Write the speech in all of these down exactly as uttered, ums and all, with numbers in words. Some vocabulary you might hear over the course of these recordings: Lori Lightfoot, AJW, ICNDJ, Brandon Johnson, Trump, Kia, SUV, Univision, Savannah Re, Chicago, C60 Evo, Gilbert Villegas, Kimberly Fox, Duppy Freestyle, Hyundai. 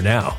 now.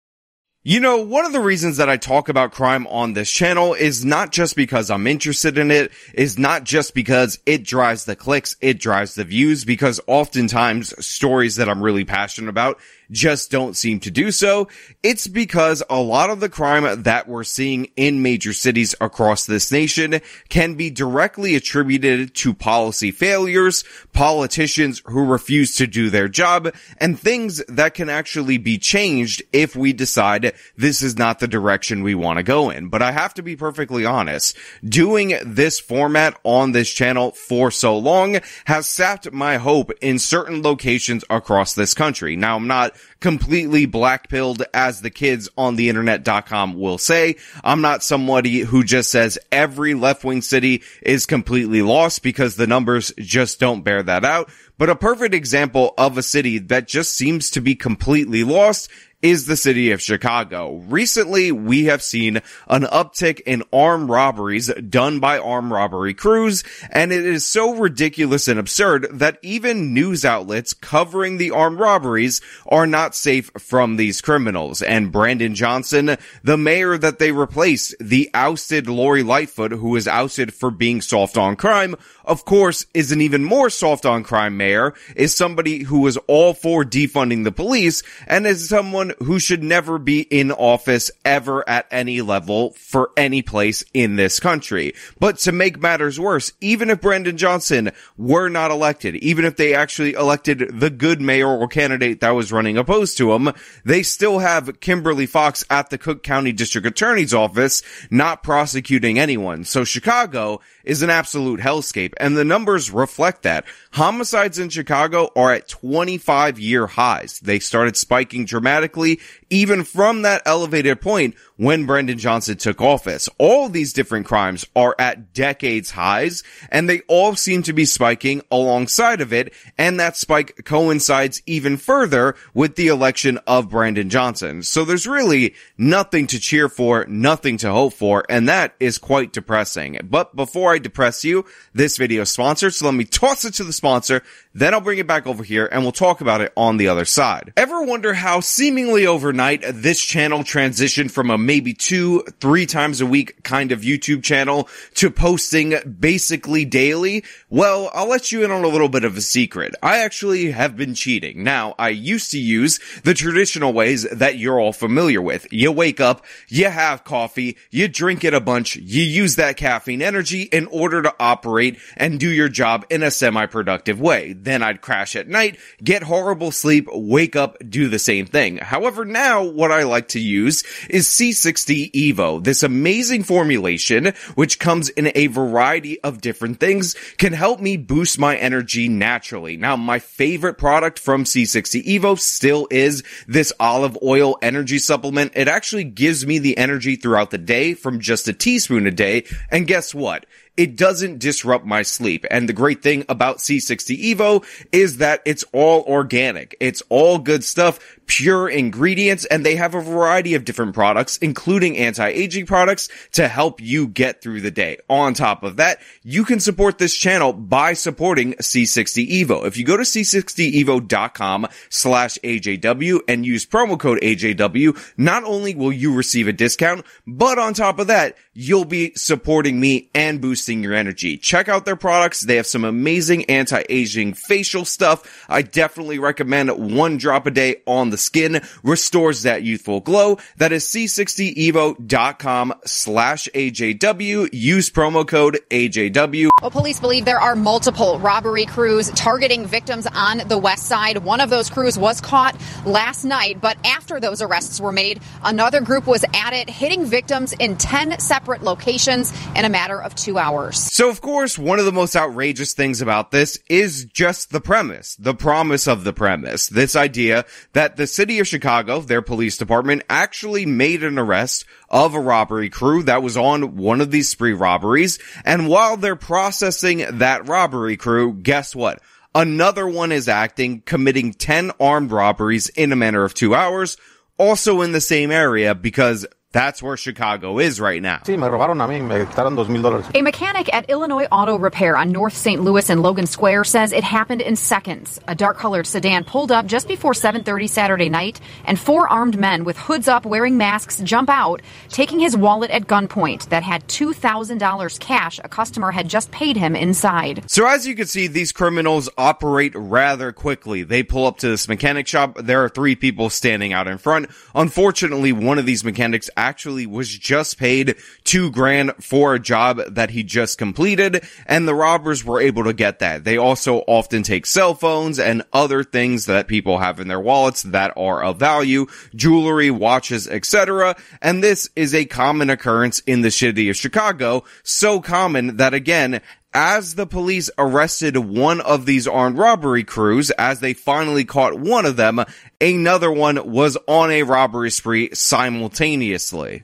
You know, one of the reasons that I talk about crime on this channel is not just because I'm interested in it, is not just because it drives the clicks, it drives the views, because oftentimes stories that I'm really passionate about just don't seem to do so. It's because a lot of the crime that we're seeing in major cities across this nation can be directly attributed to policy failures, politicians who refuse to do their job, and things that can actually be changed if we decide this is not the direction we want to go in. But I have to be perfectly honest. Doing this format on this channel for so long has sapped my hope in certain locations across this country. Now, I'm not completely blackpilled, as the kids on the internet dot com will say. I'm not somebody who just says every left-wing city is completely lost, because the numbers just don't bear that out. But a perfect example of a city that just seems to be completely lost is the city of Chicago. Recently, we have seen an uptick in armed robberies done by armed robbery crews, and it is so ridiculous and absurd that even news outlets covering the armed robberies are not safe from these criminals. And Brandon Johnson, the mayor that they replaced, the ousted Lori Lightfoot, who was ousted for being soft on crime, of course, is an even more soft on crime mayor, is somebody who is all for defunding the police, and is someone who should never be in office ever at any level for any place in this country. But to make matters worse, even if Brandon Johnson were not elected, even if they actually elected the good mayoral candidate that was running opposed to him, they still have Kimberly Fox at the Cook County District Attorney's Office not prosecuting anyone. So Chicago is an absolute hellscape, and the numbers reflect that. Homicides in Chicago are at twenty-five year highs. They started spiking dramatically, even from that elevated point when Brandon Johnson took office. All of these different crimes are at decades highs, and they all seem to be spiking alongside of it, and that spike coincides even further with the election of Brandon Johnson. So there's really nothing to cheer for, nothing to hope for, and that is quite depressing. But before I depress you, this video is sponsored, so let me toss it to the sponsor, then I'll bring it back over here, and we'll talk about it on the other side. Ever wonder how seemingly overnight this channel transitioned from a maybe two, three times a week kind of YouTube channel to posting basically daily? Well, I'll let you in on a little bit of a secret. I actually have been cheating. Now, I used to use the traditional ways that you're all familiar with. You wake up, you have coffee, you drink it a bunch, you use that caffeine energy in order to operate and do your job in a semi-productive way. Then I'd crash at night, get horrible sleep, wake up, do the same thing. However, now what I like to use is C sixty Evo. This amazing formulation, which comes in a variety of different things, can help me boost my energy naturally. Now, my favorite product from C sixty Evo still is this olive oil energy supplement. It actually gives me the energy throughout the day from just a teaspoon a day. And guess what? It doesn't disrupt my sleep. And the great thing about C sixty Evo is that it's all organic. It's all good stuff, pure ingredients, and they have a variety of different products, including anti-aging products, to help you get through the day. On top of that, you can support this channel by supporting C sixty Evo. If you go to C sixty Evo dot com slash A J W and use promo code A J W, not only will you receive a discount, but on top of that, you'll be supporting me and boosting your energy. Check out their products. They have some amazing anti-aging facial stuff. I definitely recommend one drop a day on the skin. Restores that youthful glow. That is C sixty Evo dot com slash A J W. Use promo code A J W. Well, police believe there are multiple robbery crews targeting victims on the west side. One of those crews was caught last night, but after those arrests were made, another group was at it, hitting victims in ten separate locations in a matter of two hours. hours. So, of course, one of the most outrageous things about this is just the premise, the promise of the premise, this idea that the city of Chicago, their police department, actually made an arrest of a robbery crew that was on one of these spree robberies. And while they're processing that robbery crew, guess what? Another one is acting, committing ten armed robberies in a matter of two hours, also in the same area, because that's where Chicago is right now. A mechanic at Illinois Auto Repair on North Saint Louis and Logan Square says it happened in seconds. A dark-colored sedan pulled up just before seven thirty Saturday night, and four armed men with hoods up wearing masks jump out, taking his wallet at gunpoint that had two thousand dollars cash a customer had just paid him inside. So as you can see, these criminals operate rather quickly. They pull up to this mechanic shop. There are three people standing out in front. Unfortunately, one of these mechanics actually was just paid two grand for a job that he just completed, and the robbers were able to get that. They also often take cell phones and other things that people have in their wallets that are of value, jewelry, watches, et cetera. And this is a common occurrence in the city of Chicago, so common that, again, as the police arrested one of these armed robbery crews, as they finally caught one of them, another one was on a robbery spree simultaneously.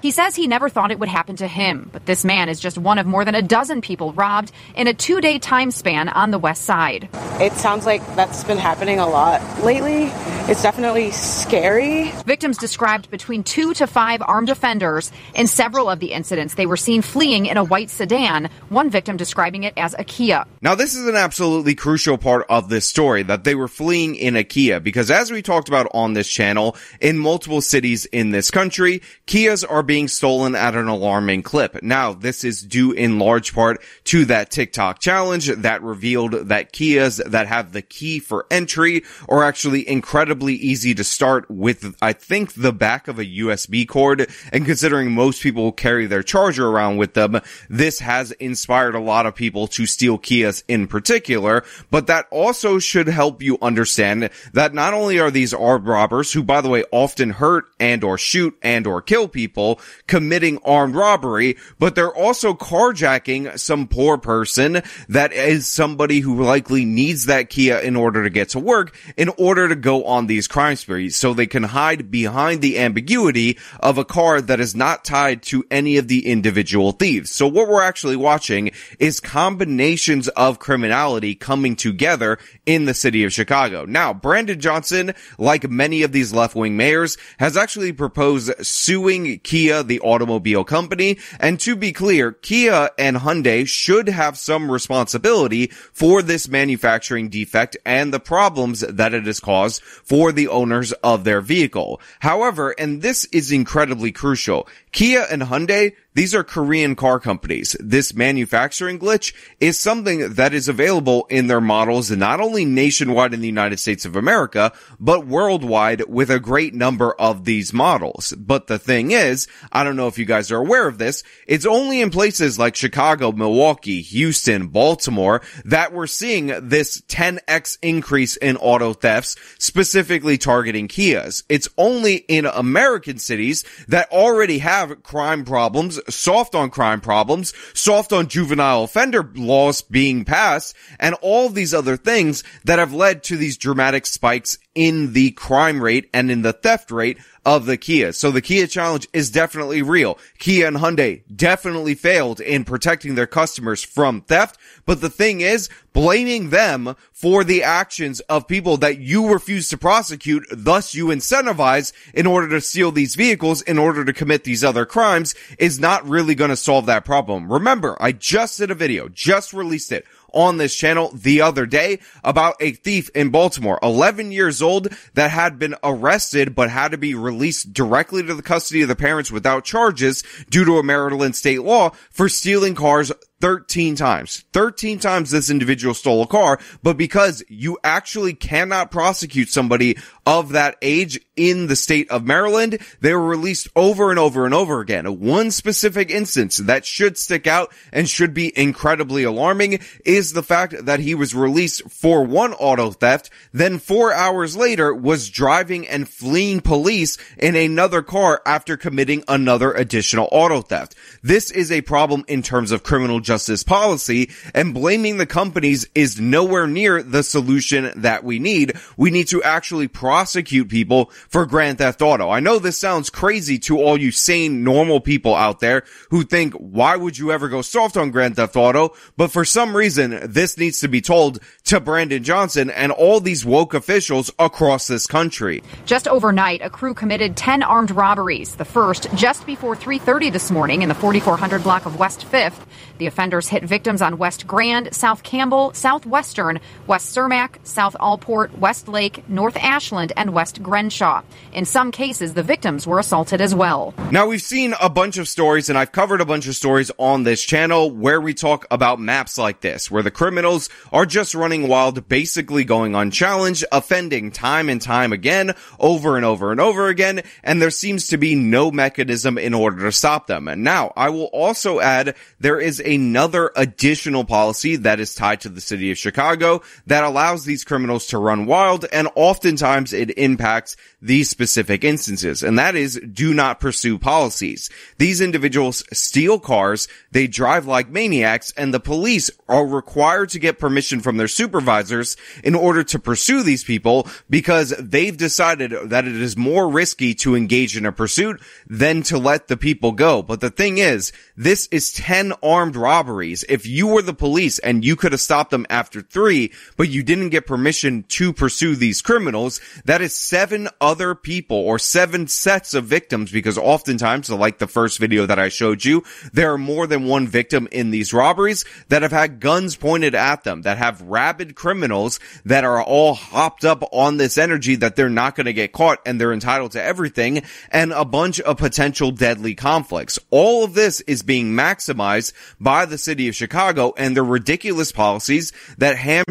He says he never thought it would happen to him, but this man is just one of more than a dozen people robbed in a two-day time span on the West Side. It sounds like that's been happening a lot lately. It's definitely scary. Victims described between two to five armed offenders. In several of the incidents, they were seen fleeing in a white sedan, one victim describing it as a Kia. Now, this is an absolutely crucial part of this story, that they were fleeing in a Kia, because as we talked about on this channel, in multiple cities in this country, Kias are being stolen at an alarming clip. Now, this is due in large part to that TikTok challenge that revealed that Kias that have the key for entry are actually incredibly easy to start with, I think, the back of a U S B cord, and considering most people carry their charger around with them, this has inspired a lot of people to steal Kias in particular. But that also should help you understand that not only are these armed robbers, who, by the way, often hurt and or shoot and or kill people, committing armed robbery, but they're also carjacking some poor person that is somebody who likely needs that Kia in order to get to work, in order to go on these crime sprees, so they can hide behind the ambiguity of a car that is not tied to any of the individual thieves. So what we're actually watching is combinations of criminality coming together in the city of Chicago. Now, Brandon Johnson, like many of these left-wing mayors, has actually proposed suing Kia, the automobile company. And to be clear, Kia and Hyundai should have some responsibility for this manufacturing defect and the problems that it has caused for the owners of their vehicle. However, and this is incredibly crucial, Kia and Hyundai, these are Korean car companies. This manufacturing glitch is something that is available in their models, not only nationwide in the United States of America, but worldwide with a great number of these models. But the thing is, I don't know if you guys are aware of this, it's only in places like Chicago, Milwaukee, Houston, Baltimore that we're seeing this ten x increase in auto thefts, specifically targeting Kias. It's only in American cities that already have crime problems, soft on crime problems, soft on juvenile offender laws being passed, and all these other things that have led to these dramatic spikes in the crime rate and in the theft rate of the Kia. So the Kia challenge is definitely real. Kia and Hyundai definitely failed in protecting their customers from theft. But the thing is, blaming them for the actions of people that you refuse to prosecute, thus you incentivize in order to steal these vehicles, in order to commit these other crimes, is not really going to solve that problem. Remember, I just did a video, just released it on this channel the other day about a thief in Baltimore, eleven years old, that had been arrested but had to be released directly to the custody of the parents without charges due to a Maryland state law for stealing cars thirteen times. thirteen times this individual stole a car, but because you actually cannot prosecute somebody of that age in the state of Maryland, they were released over and over and over again. One specific instance that should stick out and should be incredibly alarming is the fact that he was released for one auto theft, then four hours later was driving and fleeing police in another car after committing another additional auto theft. This is a problem in terms of criminal justice policy, and blaming the companies is nowhere near the solution that we need. We need to actually prosecute people for Grand Theft Auto. I know this sounds crazy to all you sane, normal people out there who think, why would you ever go soft on Grand Theft Auto? But for some reason, this needs to be told to Brandon Johnson and all these woke officials across this country. Just overnight, a crew committed ten armed robberies. The first just before three thirty this morning in the forty-four hundred block of West Fifth. The offenders hit victims on West Grand, South Campbell, Southwestern, West Cermak, South Allport, West Lake, North Ashland, and West Grenshaw. In some cases, the victims were assaulted as well. Now, we've seen a bunch of stories, and I've covered a bunch of stories on this channel where we talk about maps like this, where the criminals are just running wild, basically going unchallenged, offending time and time again, over and over and over again, and there seems to be no mechanism in order to stop them. And now, I will also add, there is another additional policy that is tied to the city of Chicago that allows these criminals to run wild, and oftentimes it impacts these specific instances, and that is do not pursue policies. These individuals steal cars, they drive like maniacs, and the police are required to get permission from their supervisors in order to pursue these people because they've decided that it is more risky to engage in a pursuit than to let the people go. But the thing is, this is ten armed robberies. If you were the police and you could have stopped them after three, but you didn't get permission to pursue these criminals, that is seven other people or seven sets of victims, because oftentimes, like the first video that I showed you, there are more than one victim in these robberies that have had guns pointed at them, that have rabid criminals that are all hopped up on this energy that they're not going to get caught and they're entitled to everything, and a bunch of potential deadly conflicts. All of this is being maximized by the city of Chicago and their ridiculous policies that hamper.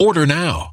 Order now.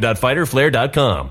dot fighter flare dot com.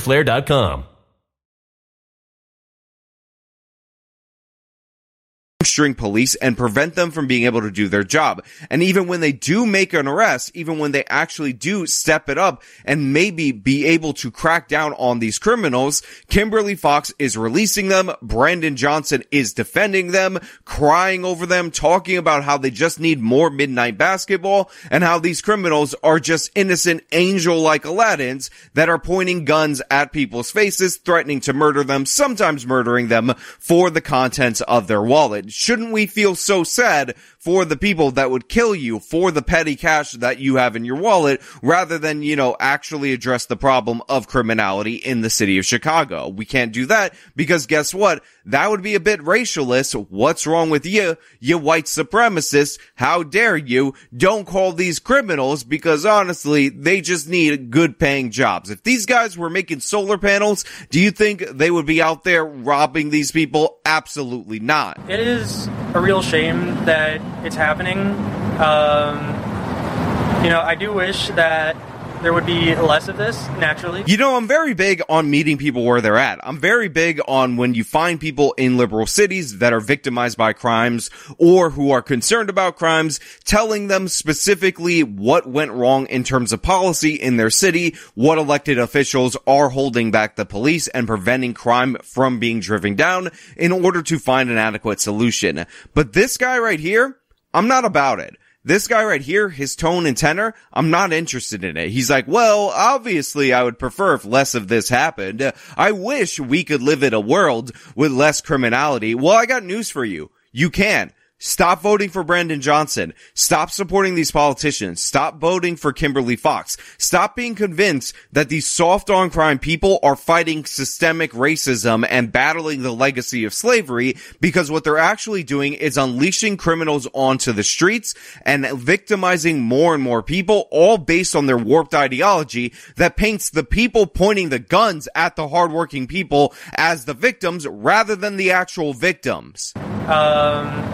flare dot com. Hamstring police and prevent them from being able to do their job. And even when they do make an arrest, even when they actually do step it up and maybe be able to crack down on these criminals, Kimberly Fox is releasing them. Brandon Johnson is defending them, crying over them, talking about how they just need more midnight basketball and how these criminals are just innocent angel-like Aladdins that are pointing guns at people's faces, threatening to murder them, sometimes murdering them for the contents of their wallet. Shouldn't we feel so sad for the people that would kill you for the petty cash that you have in your wallet rather than, you know, actually address the problem of criminality in the city of Chicago? We can't do that because guess what? That would be a bit racialist. What's wrong with you, you white supremacists? How dare you? Don't call these criminals because honestly, they just need good paying jobs. If these guys were making solar panels, do you think they would be out there robbing these people? Absolutely not. It is a real shame that it's happening. Um, you know, I do wish that there would be less of this, naturally. You know, I'm very big on meeting people where they're at. I'm very big on when you find people in liberal cities that are victimized by crimes or who are concerned about crimes, telling them specifically what went wrong in terms of policy in their city, what elected officials are holding back the police and preventing crime from being driven down in order to find an adequate solution. But this guy right here, I'm not about it. This guy right here, his tone and tenor, I'm not interested in it. He's like, well, obviously I would prefer if less of this happened. I wish we could live in a world with less criminality. Well, I got news for you. You can. Stop voting for Brandon Johnson. Stop supporting these politicians. Stop voting for Kimberly Fox. Stop being convinced that these soft-on crime people are fighting systemic racism and battling the legacy of slavery, because what they're actually doing is unleashing criminals onto the streets and victimizing more and more people, all based on their warped ideology that paints the people pointing the guns at the hardworking people as the victims rather than the actual victims. Um...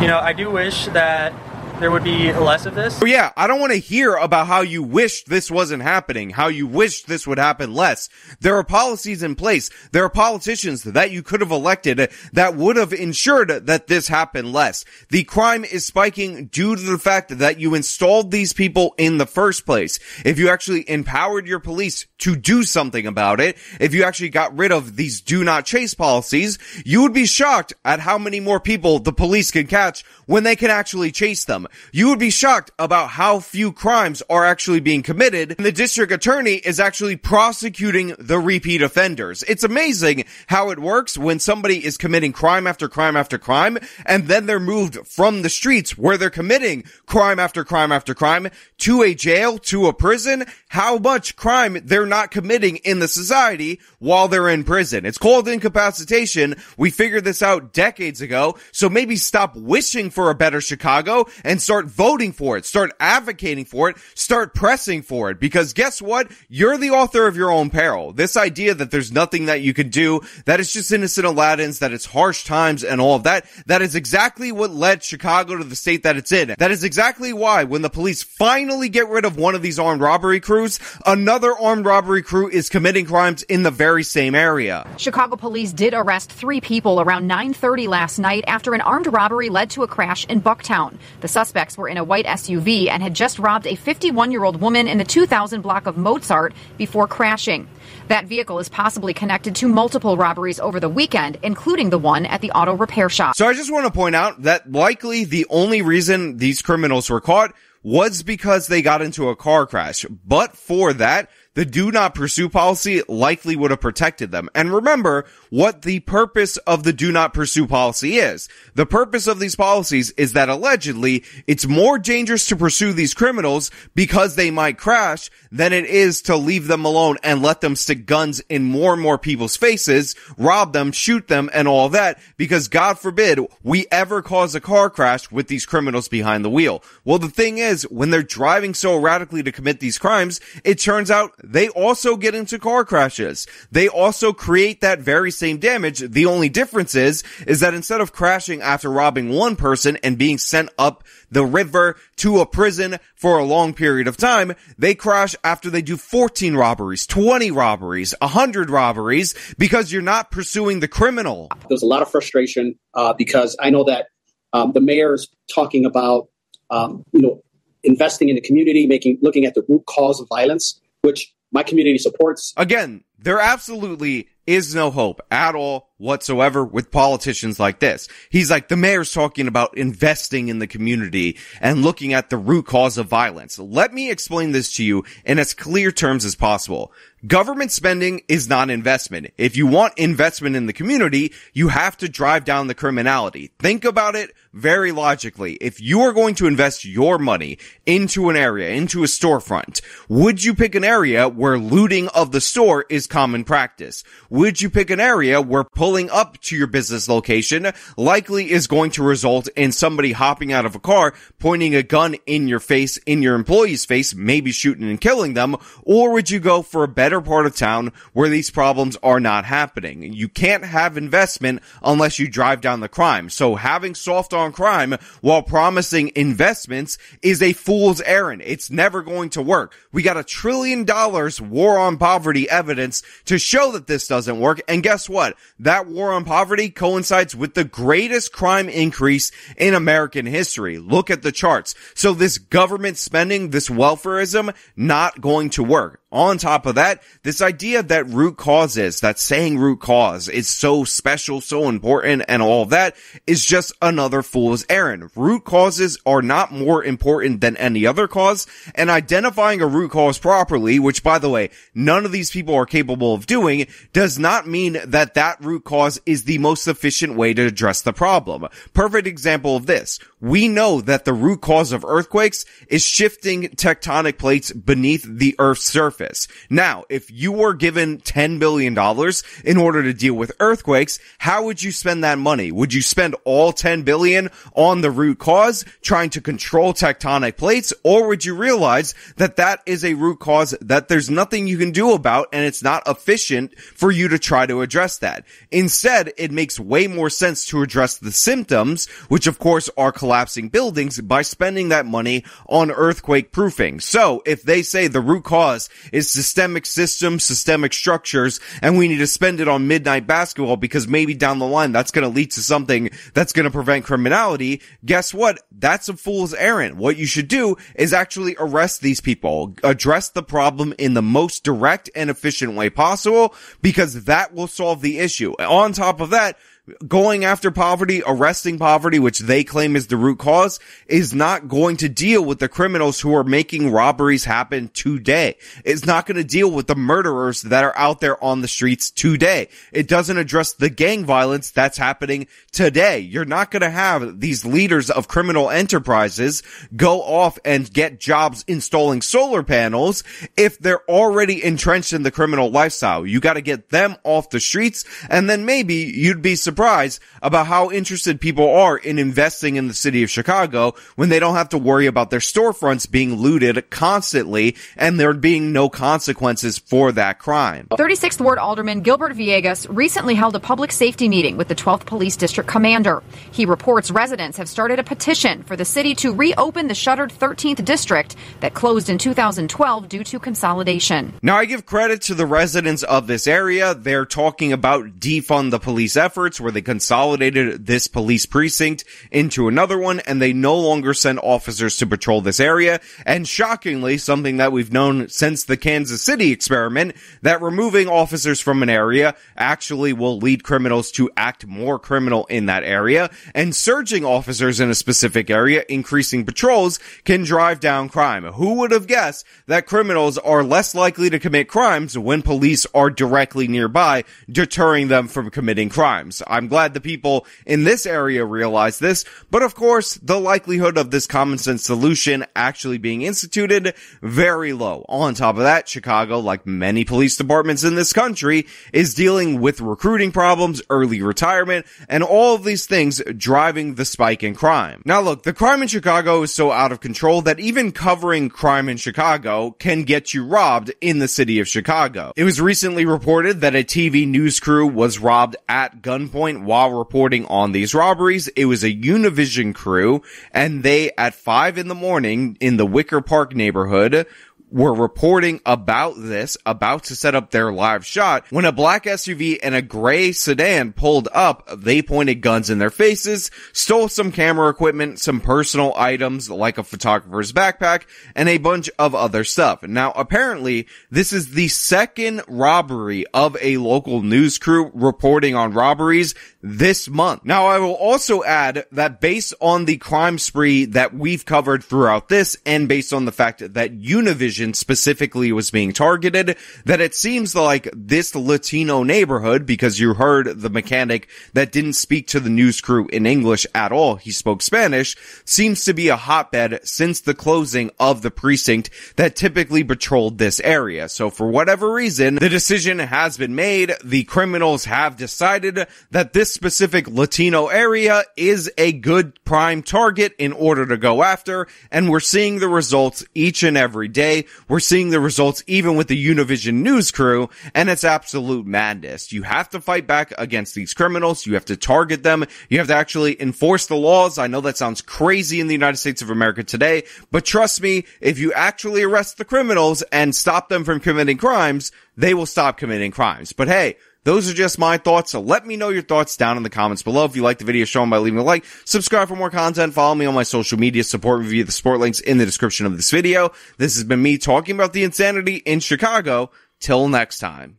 You know, I do wish that there would be less of this. Oh yeah, I don't want to hear about how you wish this wasn't happening, how you wish this would happen less. There are policies in place. There are politicians that you could have elected that would have ensured that this happened less. The crime is spiking due to the fact that you installed these people in the first place. If you actually empowered your police to do something about it, if you actually got rid of these do not chase policies, you would be shocked at how many more people the police can catch when they can actually chase them. You would be shocked about how few crimes are actually being committed, and the district attorney is actually prosecuting the repeat offenders. It's amazing how it works when somebody is committing crime after crime after crime, and then they're moved from the streets where they're committing crime after crime after crime to a jail, to a prison, how much crime they're not committing in the society while they're in prison. It's called incapacitation. We figured this out decades ago, so maybe stop wishing for a better Chicago and and start voting for it, start advocating for it, start pressing for it. Because guess what? You're the author of your own peril. This idea that there's nothing that you can do, that it's just innocent Aladdins, that it's harsh times and all of that, that is exactly what led Chicago to the state that it's in. That is exactly why when the police finally get rid of one of these armed robbery crews, another armed robbery crew is committing crimes in the very same area. Chicago police did arrest three people around nine thirty last night after an armed robbery led to a crash in Bucktown. The suspects were in a white S U V and had just robbed a fifty-one-year-old woman in the two thousand block of Mozart before crashing. That vehicle is possibly connected to multiple robberies over the weekend, including the one at the auto repair shop. So I just want to point out that likely the only reason these criminals were caught was because they got into a car crash. But for that, the do not pursue policy likely would have protected them. And remember what the purpose of the do not pursue policy is. The purpose of these policies is that allegedly it's more dangerous to pursue these criminals because they might crash than it is to leave them alone and let them stick guns in more and more people's faces, rob them, shoot them, and all that, because God forbid we ever cause a car crash with these criminals behind the wheel. Well, the thing is, when they're driving so erratically to commit these crimes, it turns out they also get into car crashes. They also create that very same damage. The only difference is, is that instead of crashing after robbing one person and being sent up the river to a prison for a long period of time, they crash after they do fourteen robberies, twenty robberies, one hundred robberies, because you're not pursuing the criminal. There's a lot of frustration uh, because I know that um, the mayor is talking about, um, you know, investing in the community, making, looking at the root cause of violence, which my community supports. Again, there absolutely is no hope at all whatsoever with politicians like this. He's like, the mayor's talking about investing in the community and looking at the root cause of violence. Let me explain this to you in as clear terms as possible. Government spending is not investment. If you want investment in the community, you have to drive down the criminality. Think about it very logically. If you are going to invest your money into an area, into a storefront, would you pick an area where looting of the store is common practice? Would you pick an area where pulling up to your business location likely is going to result in somebody hopping out of a car, pointing a gun in your face, in your employee's face, maybe shooting and killing them? Or would you go for a better part of town where these problems are not happening? You can't have investment unless you drive down the crime. So having soft on crime while promising investments is a fool's errand. It's never going to work. We got a trillion dollars war on poverty evidence to show that this doesn't work. And guess what? That war on poverty coincides with the greatest crime increase in American history. Look at the charts. So this government spending, this welfareism, not going to work. On top of that, this idea that root cause is, that saying root cause is so special, so important, and all of that is just another fool's errand. Root causes are not more important than any other cause, and identifying a root cause properly, which by the way, none of these people are capable of doing, does not mean that that root cause is the most efficient way to address the problem. Perfect example of this. We know that the root cause of earthquakes is shifting tectonic plates beneath the Earth's surface. Now, if you were given ten billion dollars in order to deal with earthquakes, how would you spend that money? Would you spend all ten billion dollars on the root cause, trying to control tectonic plates? Or would you realize that that is a root cause that there's nothing you can do about and it's not efficient for you to try to address that? Instead, it makes way more sense to address the symptoms, which of course are collapsing buildings, by spending that money on earthquake proofing. So if they say the root cause is systemic systems, systemic structures, and we need to spend it on midnight basketball because maybe down the line that's going to lead to something that's going to prevent criminality, guess what? That's a fool's errand. What you should do is actually arrest these people, address the problem in the most direct and efficient way possible, because that will solve the issue. On top of that, going after poverty, arresting poverty, which they claim is the root cause, is not going to deal with the criminals who are making robberies happen today. It's not going to deal with the murderers that are out there on the streets today. It doesn't address the gang violence that's happening today. You're not going to have these leaders of criminal enterprises go off and get jobs installing solar panels if they're already entrenched in the criminal lifestyle. You got to get them off the streets, and then maybe you'd be surprised surprised about how interested people are in investing in the city of Chicago when they don't have to worry about their storefronts being looted constantly and there being no consequences for that crime. thirty-sixth Ward Alderman Gilbert Villegas recently held a public safety meeting with the twelfth Police District Commander. He reports residents have started a petition for the city to reopen the shuttered thirteenth District that closed in two thousand twelve due to consolidation. Now, I give credit to the residents of this area. They're talking about defund the police efforts, where they consolidated this police precinct into another one, and they no longer send officers to patrol this area. And shockingly, something that we've known since the Kansas City experiment, that removing officers from an area actually will lead criminals to act more criminal in that area, and surging officers in a specific area, increasing patrols, can drive down crime. Who would have guessed that criminals are less likely to commit crimes when police are directly nearby, deterring them from committing crimes? I'm glad the people in this area realize this, but of course, the likelihood of this common sense solution actually being instituted, very low. On top of that, Chicago, like many police departments in this country, is dealing with recruiting problems, early retirement, and all of these things driving the spike in crime. Now look, the crime in Chicago is so out of control that even covering crime in Chicago can get you robbed in the city of Chicago. It was recently reported that a T V news crew was robbed at gunpoint while reporting on these robberies. It was a Univision crew, and they, at five in the morning in the Wicker Park neighborhood, were reporting about this, about to set up their live shot, when a black S U V and a gray sedan pulled up. They pointed guns in their faces, stole some camera equipment, some personal items like a photographer's backpack, and a bunch of other stuff. Now, apparently, this is the second robbery of a local news crew reporting on robberies this month. Now, I will also add that based on the crime spree that we've covered throughout this, and based on the fact that Univision specifically was being targeted, that it seems like this Latino neighborhood, because you heard the mechanic that didn't speak to the news crew in English at all, he spoke Spanish, seems to be a hotbed since the closing of the precinct that typically patrolled this area. So for whatever reason, the decision has been made. The criminals have decided that this specific Latino area is a good prime target in order to go after, and we're seeing the results each and every day. We're seeing the results even with the Univision news crew, and it's absolute madness. You have to fight back against these criminals. You have to target them. You have to actually enforce the laws. I know that sounds crazy in the United States of America today, but trust me, if you actually arrest the criminals and stop them from committing crimes, they will stop committing crimes. But hey, those are just my thoughts, so let me know your thoughts down in the comments below. If you liked the video, show them by leaving a like, subscribe for more content, follow me on my social media, support me via the support links in the description of this video. This has been me talking about the insanity in Chicago. Till next time.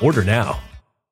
Order now.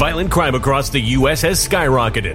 Violent crime across the U S has skyrocketed.